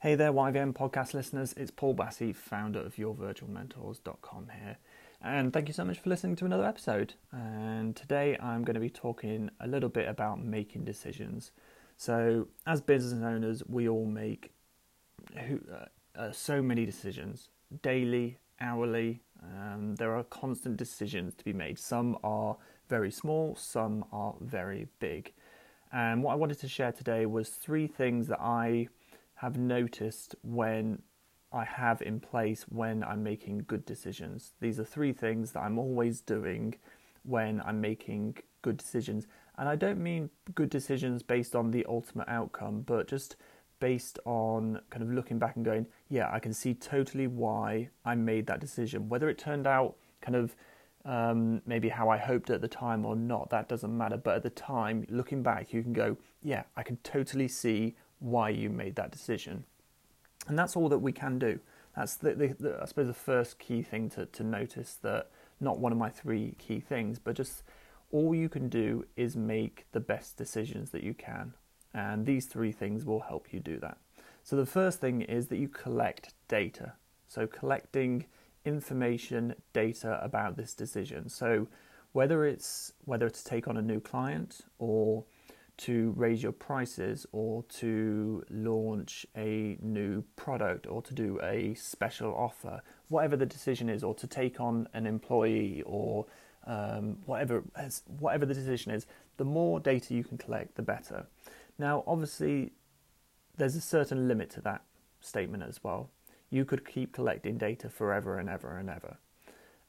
Hey there, YVM podcast listeners. It's Paul Bassey, founder of yourvirtualmentors.com here. And thank you so much for listening to another episode. And today I'm going to be talking a little bit about making decisions. So as business owners, we all make so many decisions, daily, hourly. There are constant decisions to be made. Some are very small, some are very big. And what I wanted to share today was three things that I have noticed when I have in place when I'm making good decisions. These are three things that I'm always doing when I'm making good decisions. And I don't mean good decisions based on the ultimate outcome, but just based on kind of looking back and going, yeah, I can see totally why I made that decision. Whether it turned out kind of maybe how I hoped at the time or not, that doesn't matter. But at the time, looking back, you can go, yeah, I can totally see why you made that decision. And that's all that we can do. That's the I suppose the first key thing to notice, that not one of my three key things, but just all you can do is make the best decisions that you can, and these three things will help you do that. So the first thing is that you collect data. So collecting information, data about this decision. So whether to take on a new client, or to raise your prices, or to launch a new product, or to do a special offer, whatever the decision is, or to take on an employee, or whatever the decision is, the more data you can collect, the better. Now, obviously, there's a certain limit to that statement as well. You could keep collecting data forever and ever and ever.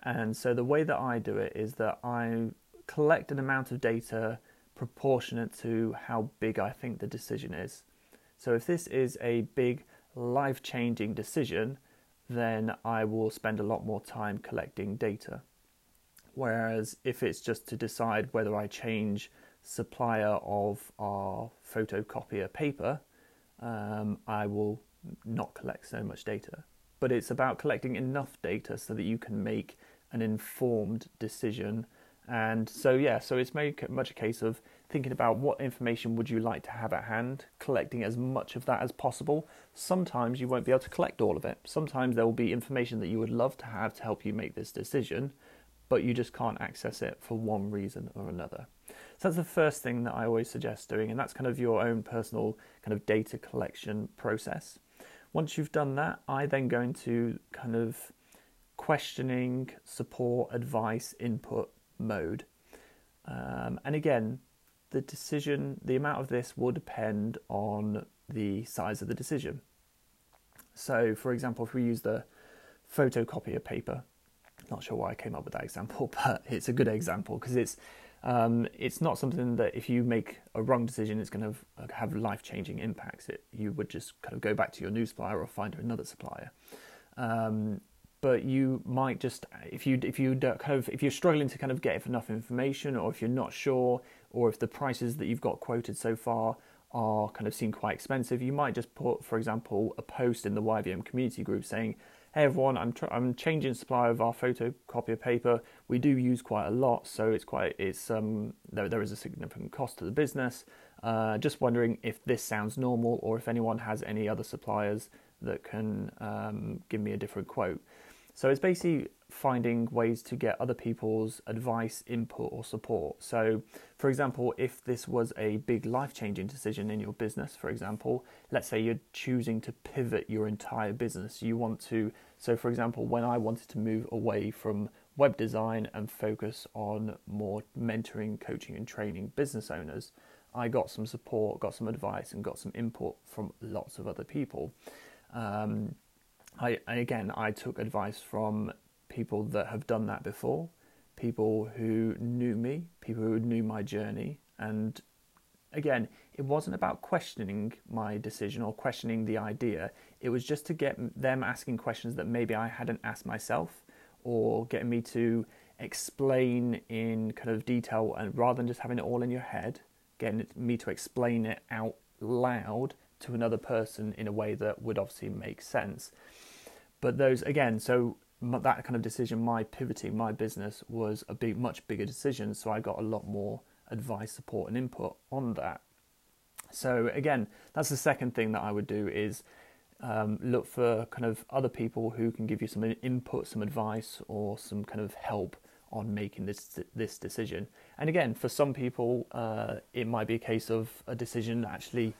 And so the way that I do it is that I collect an amount of data proportionate to how big I think the decision is. So if this is a big life-changing decision, then I will spend a lot more time collecting data. Whereas if it's just to decide whether I change supplier of our photocopier paper, I will not collect so much data. But it's about collecting enough data so that you can make an informed decision. And so it's very much a case of thinking about what information would you like to have at hand, collecting as much of that as possible. Sometimes you won't be able to collect all of it. Sometimes there will be information that you would love to have to help you make this decision, but you just can't access it for one reason or another. So that's the first thing that I always suggest doing, and that's kind of your own personal kind of data collection process. Once you've done that, I then go into kind of questioning, support, advice, input mode. And again, the amount of this will depend on the size of the decision. So for example, if we use the photocopier paper, not sure why I came up with that example, but it's a good example because it's not something that if you make a wrong decision, it's going to have life-changing impacts. You would just kind of go back to your new supplier or find another supplier. But you might just, if you're struggling to kind of get enough information, or if you're not sure, or if the prices that you've got quoted so far are kind of seem quite expensive, you might just put, for example, a post in the YVM community group saying, "Hey everyone, I'm changing supplier of our photocopier paper. We do use quite a lot, so there is a significant cost to the business. Just wondering if this sounds normal, or if anyone has any other suppliers that can give me a different quote." So it's basically finding ways to get other people's advice, input, or support. So, for example, if this was a big life-changing decision in your business, for example, let's say you're choosing to pivot your entire business. So for example, when I wanted to move away from web design and focus on more mentoring, coaching, and training business owners, I got some support, got some advice, and got some input from lots of other people. I took advice from people that have done that before, people who knew me, people who knew my journey. And again, it wasn't about questioning my decision or questioning the idea. It was just to get them asking questions that maybe I hadn't asked myself, or getting me to explain in kind of detail, and rather than just having it all in your head, getting me to explain it out loud to another person in a way that would obviously make sense. But those, again, so that kind of decision, my pivoting my business, was a much bigger decision, so I got a lot more advice, support, and input on that. So again, that's the second thing that I would do, is Look for kind of other people who can give you some input, some advice, or some kind of help on making this decision. And again, for some people, it might be a case of a decision actually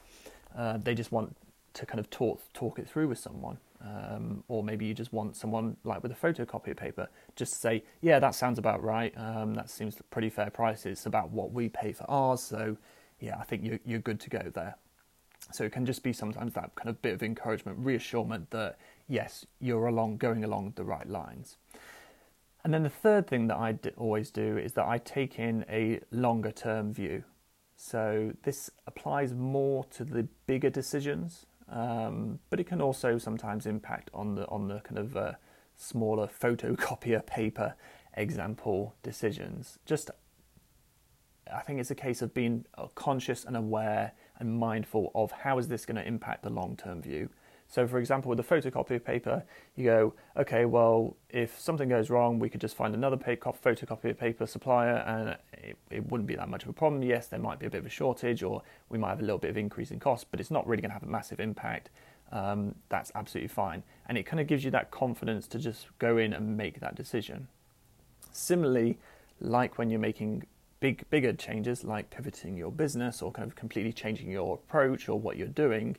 they just want to kind of talk it through with someone, or maybe you just want someone like with a photocopy of paper just to say, yeah, that sounds about right. That seems pretty fair price. It's about what we pay for ours, so yeah, I think you're good to go there. So it can just be sometimes that kind of bit of encouragement, reassurement that yes, you're going along the right lines. And then the third thing that I always do is that I take in a longer term view. So this applies more to the bigger decisions, but it can also sometimes impact on the kind of smaller photocopier paper example decisions. Just, I think it's a case of being conscious and aware and mindful of how is this going to impact the long-term view. So for example, with the photocopier paper, you go, okay, well, if something goes wrong, we could just find another photocopier paper supplier and it wouldn't be that much of a problem. Yes, there might be a bit of a shortage or we might have a little bit of increase in cost, but it's not really going to have a massive impact. That's absolutely fine. And it kind of gives you that confidence to just go in and make that decision. Similarly, like when you're making bigger changes like pivoting your business or kind of completely changing your approach or what you're doing,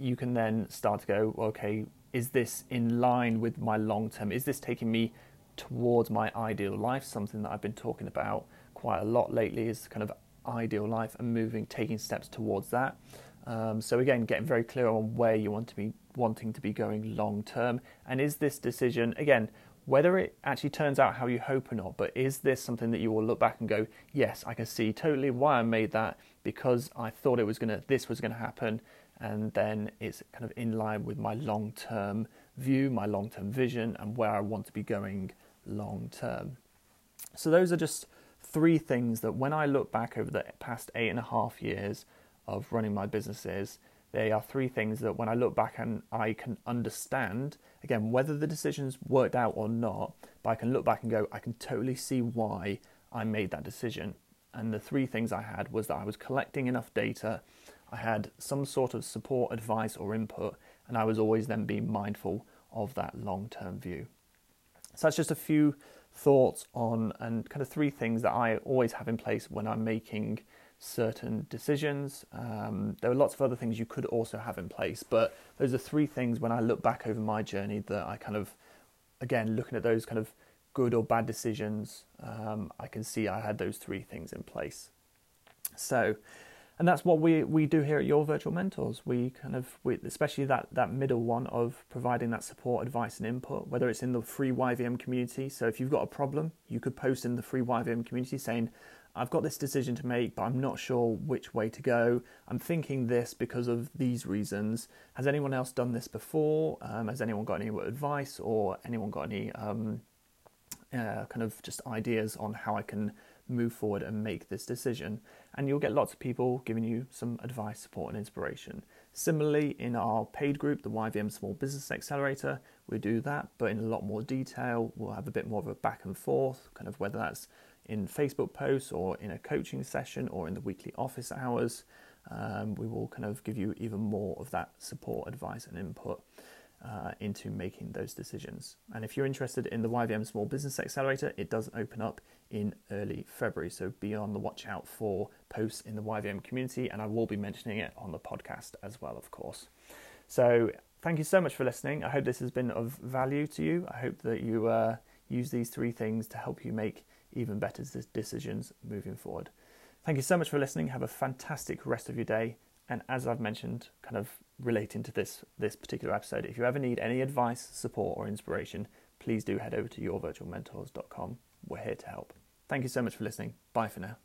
you can then start to go, okay, is this in line with my long term? Is this taking me towards my ideal life? Something that I've been talking about quite a lot lately is kind of ideal life and taking steps towards that. So again, getting very clear on where you want to be going long term, and is this decision, again, whether it actually turns out how you hope or not, but is this something that you will look back and go, yes, I can see totally why I made that, because I thought this was gonna happen, and then it's kind of in line with my long-term view, my long-term vision, and where I want to be going long-term. So those are just three things that when I look back over the past 8.5 years of running my businesses, they are three things that when I look back and I can understand, again, whether the decisions worked out or not, but I can look back and go, I can totally see why I made that decision. And the three things I had was that I was collecting enough data, I had some sort of support, advice, or input, and I was always then being mindful of that long-term view. So that's just a few thoughts on and kind of three things that I always have in place when I'm making certain decisions. There are lots of other things you could also have in place, but those are three things when I look back over my journey that I kind of, again, looking at those kind of good or bad decisions, I can see I had those three things in place. So, and that's what we do here at Your Virtual Mentors. We kind of, especially that middle one of providing that support, advice and input, whether it's in the free YVM community. So if you've got a problem, you could post in the free YVM community saying, I've got this decision to make, but I'm not sure which way to go. I'm thinking this because of these reasons. Has anyone else done this before? Has anyone got any advice, or anyone got any kind of just ideas on how I can move forward and make this decision? And you'll get lots of people giving you some advice, support, and inspiration. Similarly, in our paid group, the YVM Small Business Accelerator, we do that, but in a lot more detail. We'll have a bit more of a back and forth, kind of whether that's in Facebook posts or in a coaching session or in the weekly office hours. We will kind of give you even more of that support, advice and input into making those decisions. And if you're interested in the YVM Small Business Accelerator, it does open up in early February. So be on the watch out for posts in the YVM community, and I will be mentioning it on the podcast as well, of course. So thank you so much for listening. I hope this has been of value to you. I hope that you use these three things to help you make even better decisions moving forward. Thank you so much for listening. Have a fantastic rest of your day. And as I've mentioned, kind of relating to this particular episode, if you ever need any advice, support or inspiration, please do head over to yourvirtualmentors.com. We're here to help. Thank you so much for listening. Bye for now.